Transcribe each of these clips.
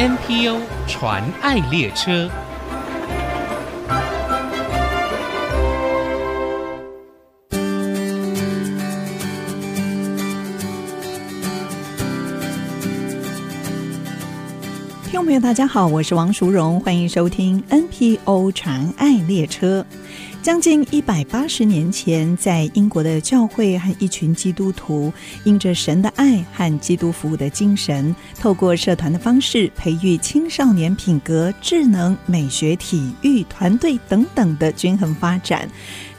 NPO 传爱列车。听众朋友，大家好，我是王淑荣，欢迎收听 NPO 传爱列车。将近180年前，在英国的教会和一群基督徒，因着神的爱和基督服务的精神，透过社团的方式培育青少年品格、智能、美学、体育、团队等等的均衡发展，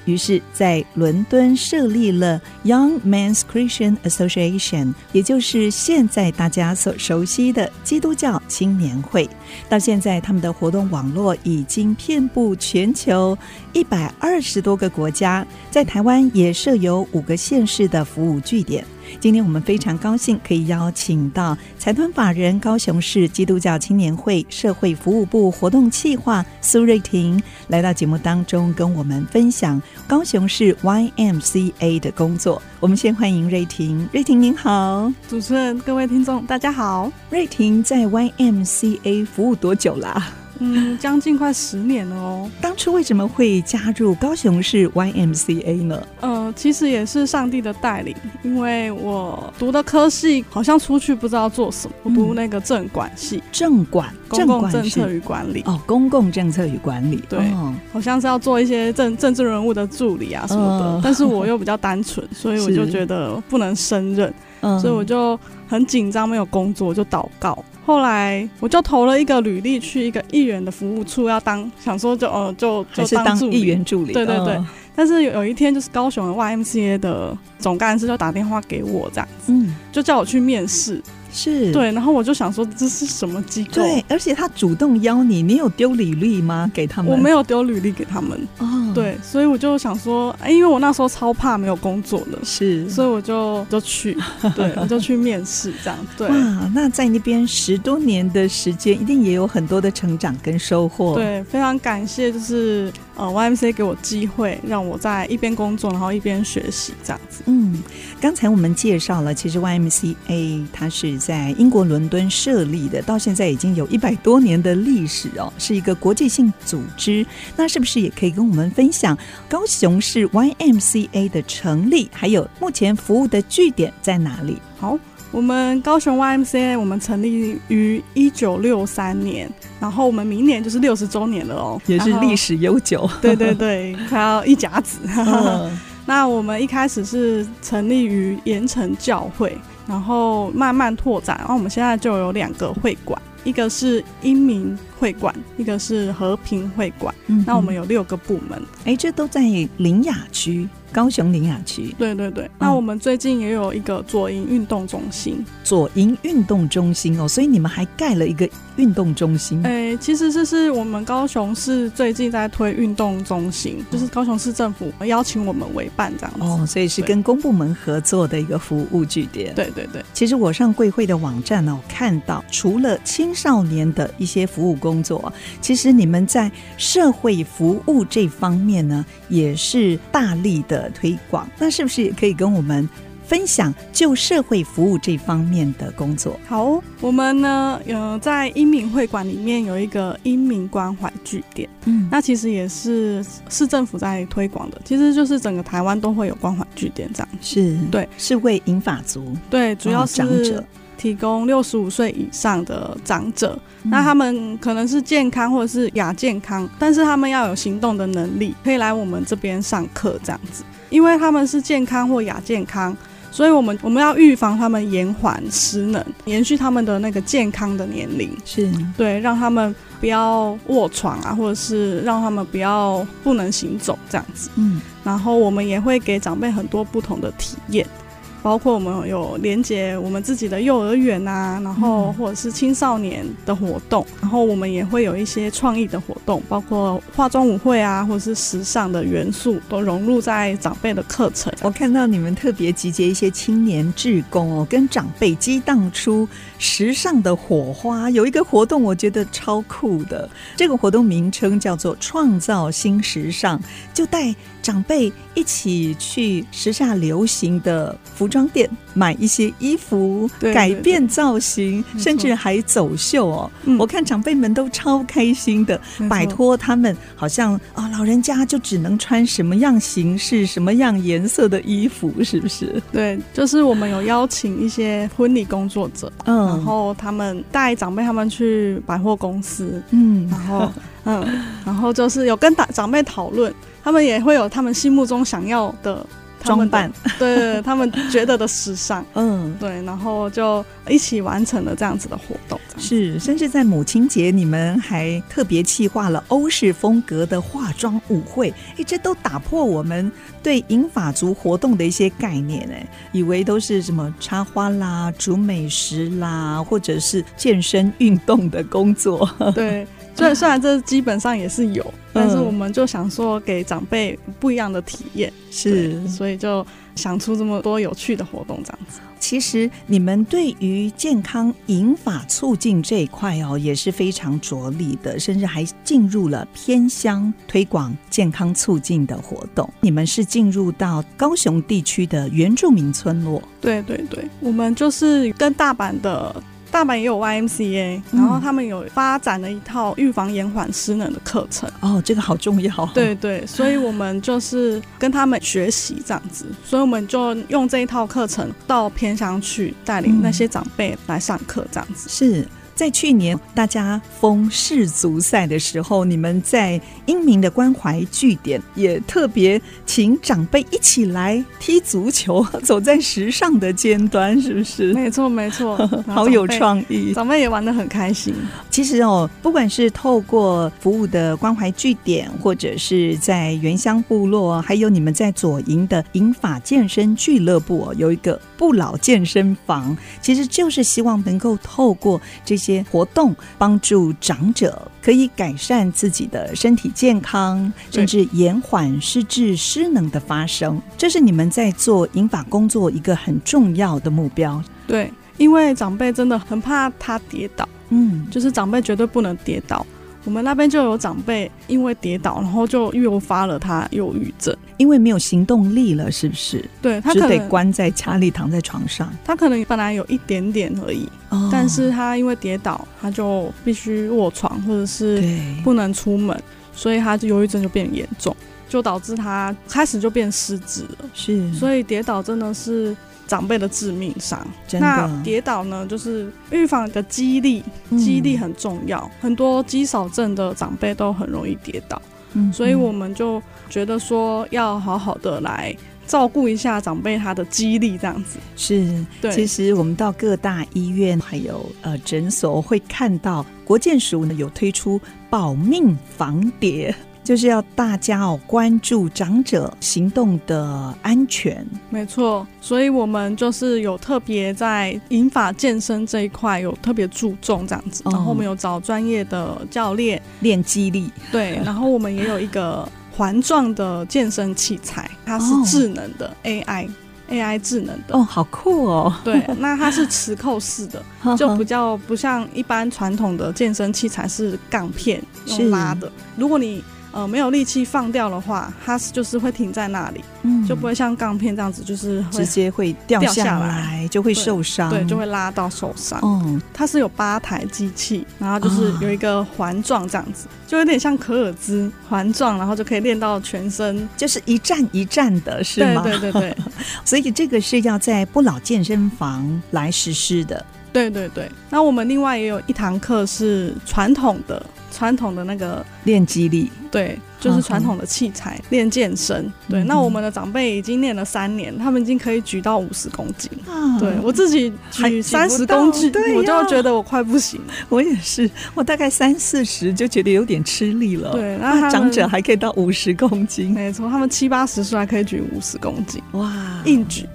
于是在伦敦设立了 Young Men's Christian Association， 也就是现在大家所熟悉的基督教青年会。到现在，他们的活动网络已经遍布全球120多个国家，在台湾也设有5个县市的服务据点。今天我们非常高兴可以邀请到财团法人高雄市基督教青年会社会服务部活动企划苏瑞婷来到节目当中，跟我们分享高雄市 YMCA 的工作。我们先欢迎瑞婷。瑞婷您好。主持人、各位听众大家好。瑞婷在 YMCA 服务多久啦？将近快10年了哦。当初为什么会加入高雄市 YMCA 呢？其实也是上帝的带领，因为我读的科系好像出去不知道做什么，我读那个政管系。政管？公共政策与管理。哦，公共政策与管理。对，好像是要做一些政治人物的助理啊什么的，但是我又比较单纯，所以我就觉得不能胜任，所以我就很紧张，没有工作就祷告。后来我就投了一个履历去一个议员的服务处，要当想说就当议员助理。对对对。但是有一天，就是高雄的 YMCA 的总干事就打电话给我，这样子，就叫我去面试。是，对。然后我就想说这是什么机构？对，而且他主动邀你，你有丢履历吗？给他们？我没有丢履历给他们。对，所以我就想说，因为我那时候超怕没有工作的，是，所以我就去，对，我就去面试这样。对。哇，那在那边10多年的时间，一定也有很多的成长跟收获。对，非常感谢，就是YMCA 给我机会，让我在一边工作，然后一边学习这样子。刚才我们介绍了，其实 YMCA 它是在英国伦敦设立的，到现在已经有100多年的历史哦，是一个国际性组织。那是不是也可以跟我们分享高雄市 YMCA 的成立，还有目前服务的据点在哪里？好，我们高雄 YMCA 我们成立于1963年，然后我们明年就是60周年了哦，也是历史悠久。对对对，快要一甲子。那我们一开始是成立于盐城教会，然后慢慢拓展，然后我们现在就有2个会馆，一个是英明会馆，一个是和平会馆。那我们有6个部门，这都在苓雅区，高雄苓雅区。对对对。那我们最近也有一个左营运动中心。左营运动中心哦，所以你们还盖了一个运动中心。其实这是我们高雄市最近在推运动中心，就是高雄市政府邀请我们委办这样子。所以是跟公部门合作的一个服务据点。对对对。其实我上贵会的网站哦，看到除了青少年的一些服务工作，其实你们在社会服务这方面呢，也是大力的推广。那是不是也可以跟我们分享就社会服务这方面的工作？好，我们呢在英明会馆里面有一个英明关怀据点。那其实也是市政府在推广的，其实就是整个台湾都会有关怀据点这样。是，对，是为银发族，对，主要是长者，提供65岁以上的长者。那他们可能是健康或者是亚健康，但是他们要有行动的能力，可以来我们这边上课这样子。因为他们是健康或亚健康，所以我们要预防他们延缓失能，延续他们的那个健康的年龄。是，对，让他们不要卧床啊，或者是让他们不能行走这样子。然后我们也会给长辈很多不同的体验，包括我们有连结我们自己的幼儿园啊，然后或者是青少年的活动，然后我们也会有一些创意的活动，包括化妆舞会啊，或者是时尚的元素都融入在长辈的课程。我看到你们特别集结一些青年志工跟长辈激荡出时尚的火花。有一个活动我觉得超酷的，这个活动名称叫做创造新时尚，就带长辈一起去时下流行的服装店买一些衣服，对对对，改变造型，甚至还走秀哦。我看长辈们都超开心的，摆脱他们好像啊、老人家就只能穿什么样形式什么样颜色的衣服，是不是？对，就是我们有邀请一些婚礼工作者，然后他们带长辈他们去百货公司，然后就是有跟长辈讨论，他们也会有他们心目中想要的装扮，对，他们觉得的时尚，对，然后就一起完成了这样子的活动。是，甚至在母亲节你们还特别企划了欧式风格的化妆舞会，这都打破我们对银发族活动的一些概念，以为都是什么插花啦、煮美食啦，或者是健身运动的工作。对，虽然这基本上也是有，但是我们就想说给长辈不一样的体验，是，所以就想出这么多有趣的活动这样子。其实你们对于健康银发促进这一块也是非常着力的，甚至还进入了偏乡推广健康促进的活动。你们是进入到高雄地区的原住民村落。对对对，我们就是跟大阪也有 YMCA， 然后他们有发展了一套预防延缓失能的课程。这个好重要。对对，所以我们就是跟他们学习这样子，所以我们就用这一套课程到偏乡去带领那些长辈来上课这样子。是在去年大家封世足赛的时候，你们在英明的关怀据点也特别请长辈一起来踢足球，走在时尚的尖端，是不是？没错没错，好有创意，长辈也玩得很开心。其实不管是透过服务的关怀据点，或者是在原乡部落，还有你们在左营的银发健身俱乐部有一个不老健身房，其实就是希望能够透过这些活动帮助长者可以改善自己的身体健康，甚至延缓失智失能的发生。这是你们在做银发工作一个很重要的目标。对，因为长辈真的很怕他跌倒，就是长辈绝对不能跌倒。我们那边就有长辈因为跌倒，然后就诱发了他忧郁症，因为没有行动力了，是不是？对，他可能只得关在家里，躺在床上。他可能本来有一点点而已，但是他因为跌倒，他就必须卧床，或者是不能出门，所以他忧郁症就变严重，就导致他开始就变失智了。是，所以跌倒真的是长辈的致命伤。那跌倒呢，就是预防的肌力很重要，很多肌少症的长辈都很容易跌倒，所以我们就觉得说要好好的来照顾一下长辈他的肌力这样子。是，对，其实我们到各大医院还有诊所会看到国健署呢有推出保命防跌，就是要大家关注长者行动的安全。没错，所以我们就是有特别在银发健身这一块有特别注重这样子，然后我们有找专业的教练练肌力。对，然后我们也有一个环状的健身器材，它是智能的、AI 智能的。好酷哦。对，那它是磁扣式的，就比较不像一般传统的健身器材是杠片用拉的，如果你没有力气放掉的话，它就是会停在那里，就不会像钢片这样子，就是直接会掉下来就会受伤。 对，就会拉到受伤。它是有8台机器，然后就是有一个环状这样子，就有点像可尔兹环状，然后就可以练到全身，就是一站一站的，是吗？对对对对。所以这个是要在不老健身房来实施的。对对对，那我们另外也有一堂课是传统的那个练肌力，对，就是传统的器材练健身。对，那我们的长辈已经练了3年，他们已经可以举到50公斤。对，我自己举30公斤，我就觉得我快不行。我也是，我大概30-40就觉得有点吃力了。对，那长者还可以到50公斤。没错，他们70-80岁还可以举50公斤。哇，硬举。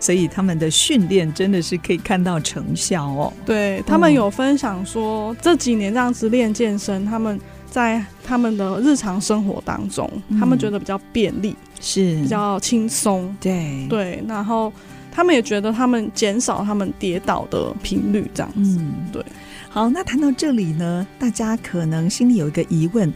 所以他们的训练真的是可以看到成效哦。对，他们有分享说这几年这样子练健身，他们在他们的日常生活当中，他们觉得比较便利，是比较轻松。对对，然后他们也觉得他们减少他们跌倒的频率这样子。对，好，那谈到这里呢，大家可能心里有一个疑问，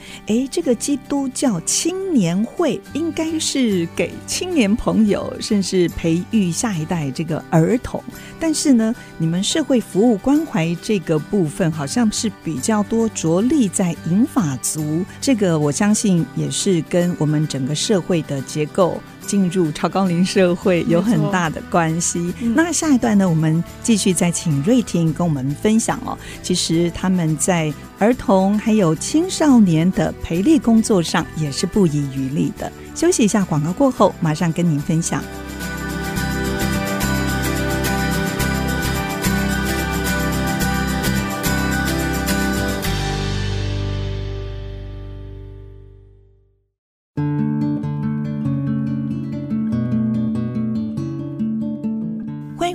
这个基督教青年会应该是给青年朋友，甚至培育下一代这个儿童，但是呢，你们社会服务关怀这个部分好像是比较多着力在银发族，这个我相信也是跟我们整个社会的结构进入超高龄社会有很大的关系。那下一段呢，我们继续再请瑞婷跟我们分享哦。其实他们在儿童还有青少年的培力工作上也是不遗余力的。休息一下，广告过后马上跟您分享。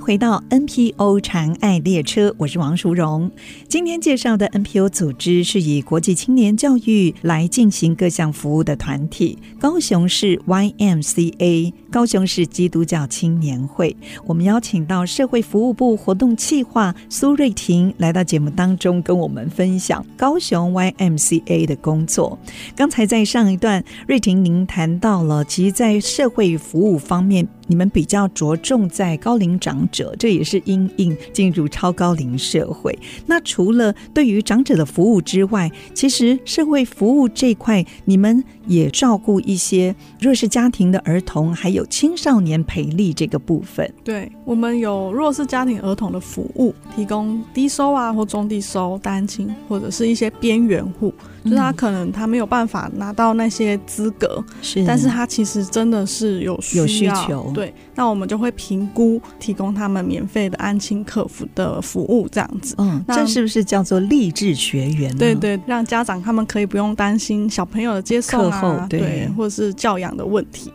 回到 NPO 禅爱列车，我是王淑荣。今天介绍的 NPO 组织是以国际青年教育来进行各项服务的团体，高雄市 YMCA， 高雄市基督教青年会。我们邀请到社会服务部活动企划苏瑞婷来到节目当中，跟我们分享高雄 YMCA 的工作。刚才在上一段，瑞婷您谈到了，其实在社会服务方面你们比较着重在高龄长者，这也是因应进入超高龄社会。那除了对于长者的服务之外，其实社会服务这块你们也照顾一些弱势家庭的儿童还有青少年培力这个部分。对，我们有弱势家庭儿童的服务，提供低收或中低收单亲或者是一些边缘户，就是他可能他没有办法拿到那些资格，是，但是他其实真的是有需求。对，那我们就会评估，提供他们免费的安亲客服的服务这样子。这是不是叫做励志学员呢？对对，让家长他们可以不用担心小朋友的接送啊，课后， 对，或者是教养的问题。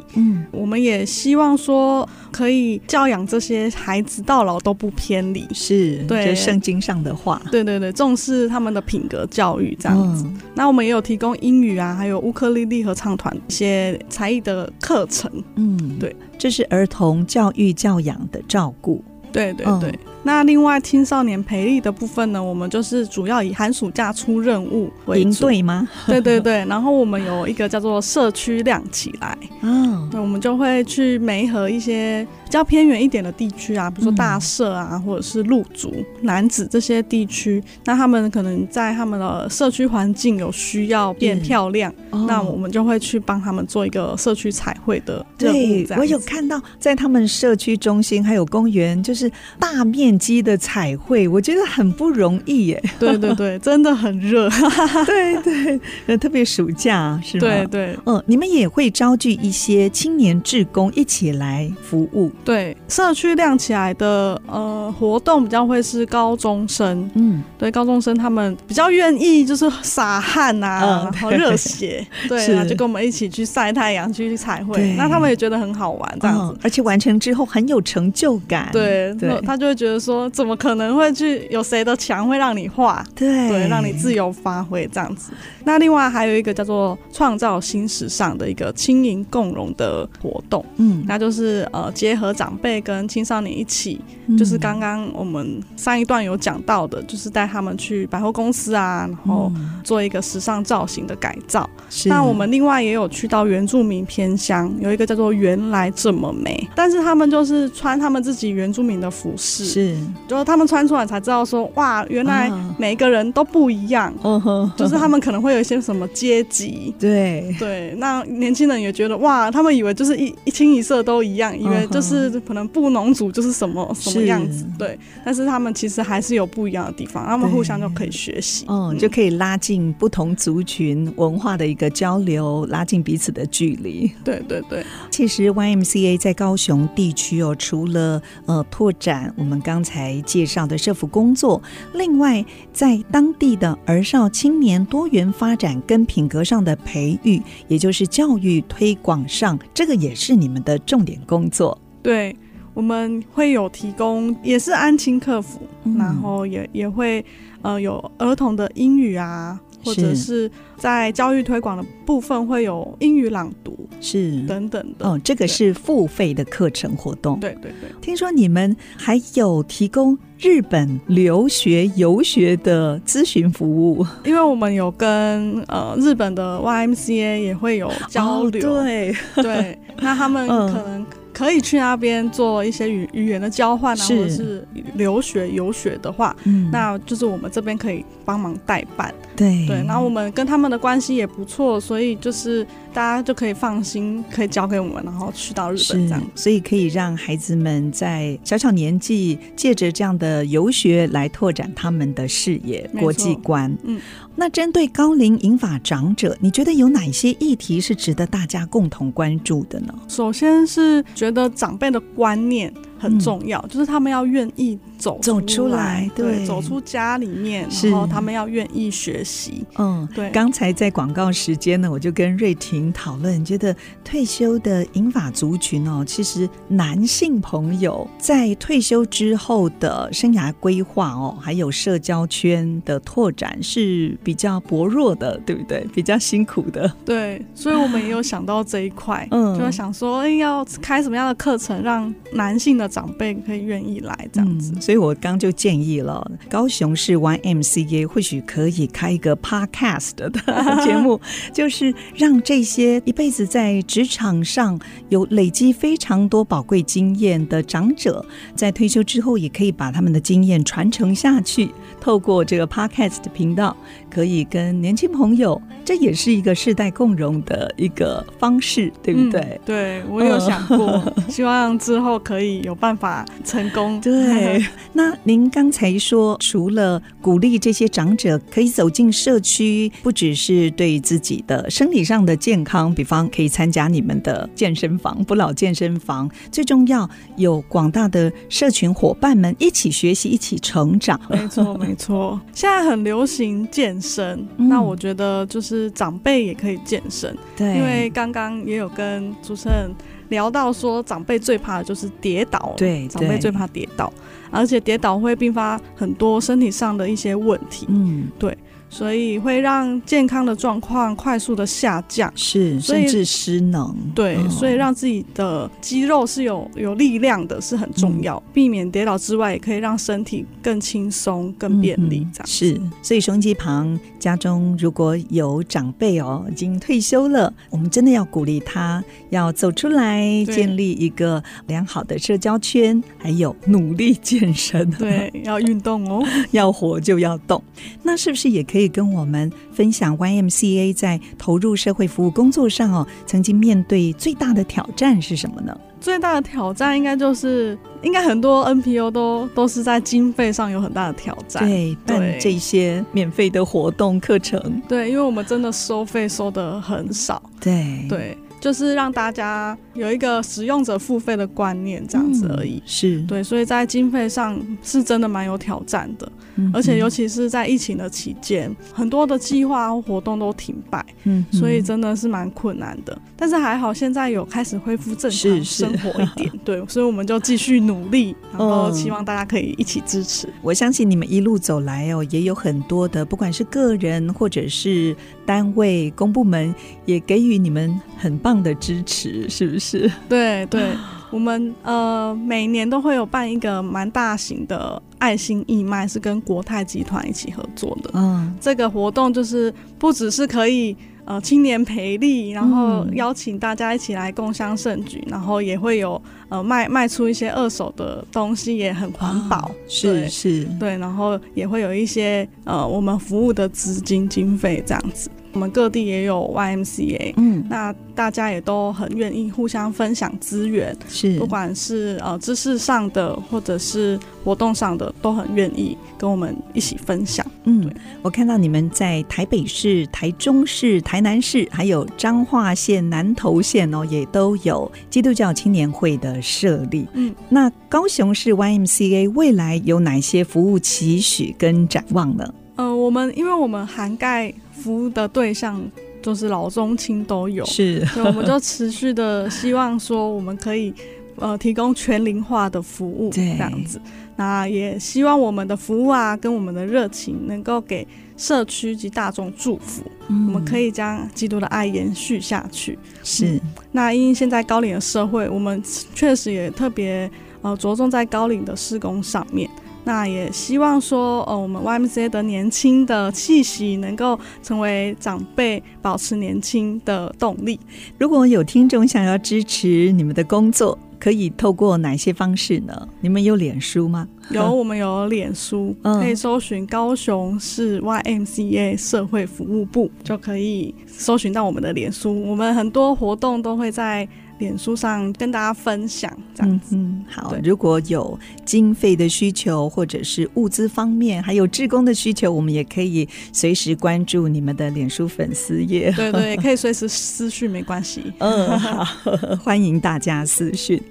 我们也希望说可以教养这些孩子到老都不偏离，是，对，这是圣经上的话。对对对，重视他们的品格教育这样子。那我们也有提供英语啊，还有乌克丽丽合唱团一些才艺的课程。对，这是儿童教育教养的照顾。对对对。那另外青少年培力的部分呢，我们就是主要以寒暑假出任务为主。营队吗？对对对。然后我们有一个叫做社区亮起来。对，我们就会去媒合一些比较偏远一点的地区啊，比如说大社啊，或者是鹿竹、楠梓这些地区，那他们可能在他们的社区环境有需要变漂亮，那我们就会去帮他们做一个社区彩绘的任务。对，我有看到在他们社区中心还有公园就是大面积的彩绘，我觉得很不容易耶。对对对，真的很热。对对，特别暑假是吗？对对。你们也会招聚一些青年志工一起来服务。对，社区亮起来的活动比较会是高中生。对，高中生他们比较愿意就是洒汗啊，然后热血，对，然后就跟我们一起去晒太阳，去彩绘，那他们也觉得很好玩这样子，而且完成之后很有成就感。对，他就会觉得说怎么可能会去有谁的墙会让你画， 对，让你自由发挥这样子。那另外还有一个叫做创造新时尚的一个青盈共融的活动。那就是结合长辈跟青少年一起，就是刚刚我们上一段有讲到的，就是带他们去百货公司啊，然后做一个时尚造型的改造。那我们另外也有去到原住民偏乡，有一个叫做原来这么美，但是他们就是穿他们自己原住民的服饰，是，就他们穿出来才知道说，哇，原来每一个人都不一样。就是他们可能会有一些什么阶级。对，那年轻人也觉得哇，他们以为就是一清一色都一样，以为就是可能布农族就是什么样子。对，但是他们其实还是有不一样的地方，他们互相就可以学习。就可以拉近不同族群文化的一个交流，拉近彼此的距离。对对对。其实 YMCA 在高雄地区除了拓展我们刚才介绍的社福工作，另外在当地的儿少青年多元发展跟品格上的培育，也就是教育推广上，这个也是你们的重点工作。对，我们会有提供也是安亲客服、然后也会有儿童的英语啊，或者是在教育推广的部分会有英语朗读是等等的哦，这个是付费的课程活动。对对对，听说你们还有提供日本留学游学的咨询服务，因为我们有跟日本的 YMCA 也会有交流、哦、对对，那他们可能可以去那边做一些语言的交换啊，或者是留学游学的话、那就是我们这边可以帮忙代办。对对，那我们跟他们的关系也不错，所以就是大家就可以放心，可以交给我们，然后去到日本这样，所以可以让孩子们在小小年纪借着这样的游学来拓展他们的视野、国际观。那针对高龄银发长者，你觉得有哪些议题是值得大家共同关注的呢？首先是觉得长辈的观念很重要，就是他们要愿意走出来， 对，走出家里面，然后他们要愿意学习。对。刚才在广告时间呢，我就跟瑞婷讨论，觉得退休的银发族群哦，其实男性朋友在退休之后的生涯规划哦，还有社交圈的拓展是比较薄弱的，对不对？比较辛苦的。对，所以我们也有想到这一块，就想说，要开什么样的课程让男性的长辈可以愿意来这样子、所以我刚就建议了高雄市 YMCA 或许可以开一个 podcast 的节目就是让这些一辈子在职场上有累积非常多宝贵经验的长者，在退休之后也可以把他们的经验传承下去，透过这个 podcast 频道可以跟年轻朋友，这也是一个世代共融的一个方式，对不对、对，我有想过、希望之后可以有办法成功。对，那您刚才说除了鼓励这些长者可以走进社区，不只是对自己的生理上的健康，比方可以参加你们的健身房，不老健身房，最重要有广大的社群伙伴们一起学习，一起成长。没错没错，现在很流行健身、那我觉得就是长辈也可以健身。对，因为刚刚也有跟主持人聊到说长辈最怕的就是跌倒。对，长辈最怕跌倒，而且跌倒会并发很多身体上的一些问题。对，所以会让健康的状况快速的下降，是甚至失能。对、所以让自己的肌肉是有力量的是很重要、避免跌倒之外，也可以让身体更轻松更便利、这样是。所以收音机旁家中如果有长辈已经退休了，我们真的要鼓励他要走出来，建立一个良好的社交圈，还有努力健身。对，要运动哦要活就要动。那是不是也可以跟我们分享 YMCA 在投入社会服务工作上曾经面对最大的挑战是什么呢？最大的挑战应该很多 NPO 都是在经费上有很大的挑战。对，办这些免费的活动课程。对，因为我们真的收费收得很少。对对，就是让大家有一个使用者付费的观念这样子而已、是。对，所以在经费上是真的蛮有挑战的、而且尤其是在疫情的期间，很多的计划和活动都停摆、所以真的是蛮困难的。但是还好现在有开始恢复正常生活一点。对，所以我们就继续努力，然后希望大家可以一起支持。我相信你们一路走来也有很多的不管是个人或者是单位公部门也给予你们很棒的支持，是不是？对对，我们每年都会有办一个蛮大型的爱心义卖，是跟国泰集团一起合作的。这个活动就是不只是可以青年培力，然后邀请大家一起来共襄盛举，然后也会有卖出一些二手的东西，也很环保。是是，对，然后也会有一些我们服务的资金经费这样子。我们各地也有 YMCA， 那大家也都很愿意互相分享资源，是，不管是知识上的或者是活动上的，都很愿意跟我们一起分享。我看到你们在台北市、台中市、台南市，还有彰化县、南投县也都有基督教青年会的设立。那高雄市 YMCA 未来有哪些服务期许跟展望呢？因为我们涵盖服务的对象就是老中青都有，是，所以我们就持续的希望说我们可以提供全龄化的服务这样子。那也希望我们的服务啊跟我们的热情能够给社区及大众祝福，我们可以将基督的爱延续下去。是那因现在高龄的社会，我们确实也特别着重在高龄的事工上面。那也希望说我们 YMCA 的年轻的气息能够成为长辈保持年轻的动力。如果有听众想要支持你们的工作，可以透过哪些方式呢？你们有脸书吗？有，我们有脸书，可以搜寻高雄市 YMCA 社会服务部，就可以搜寻到我们的脸书。我们很多活动都会在脸书上跟大家分享这样子。好，如果有经费的需求或者是物资方面还有志工的需求，我们也可以随时关注你们的脸书粉丝页。对对，可以随时私讯，没关系。好，欢迎大家私讯。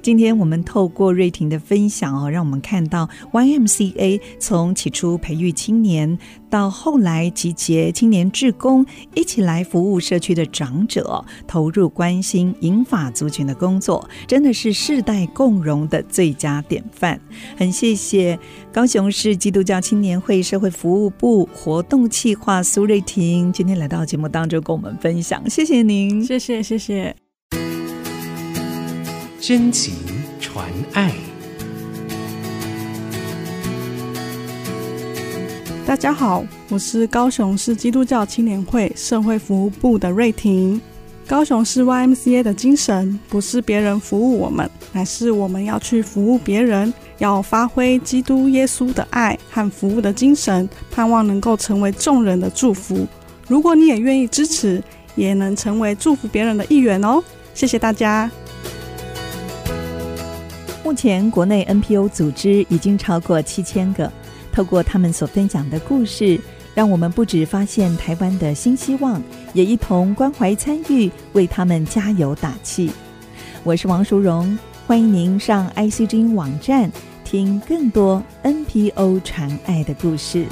今天我们透过瑞婷的分享让我们看到 YMCA 从起初培育青年，到后来集结青年志工一起来服务社区的长者投入关心银发族群的工作，真的是世代共荣的最佳典范。很谢谢高雄市基督教青年会社会服务部活动企划苏瑞婷今天来到节目当中跟我们分享，谢谢您。谢谢，谢谢。真情传爱。大家好，我是高雄市基督教青年会社会服务部的瑞婷。高雄市 YMCA 的精神不是别人服务我们，乃是我们要去服务别人，要发挥基督耶稣的爱和服务的精神，盼望能够成为众人的祝福。如果你也愿意支持，也能成为祝福别人的一员哦。谢谢大家。目前国内 NPO 组织已经超过7000个，透过他们所分享的故事，让我们不只发现台湾的新希望，也一同关怀参与，为他们加油打气。我是王淑荣，欢迎您上 ICG 网站听更多 NPO 传爱的故事。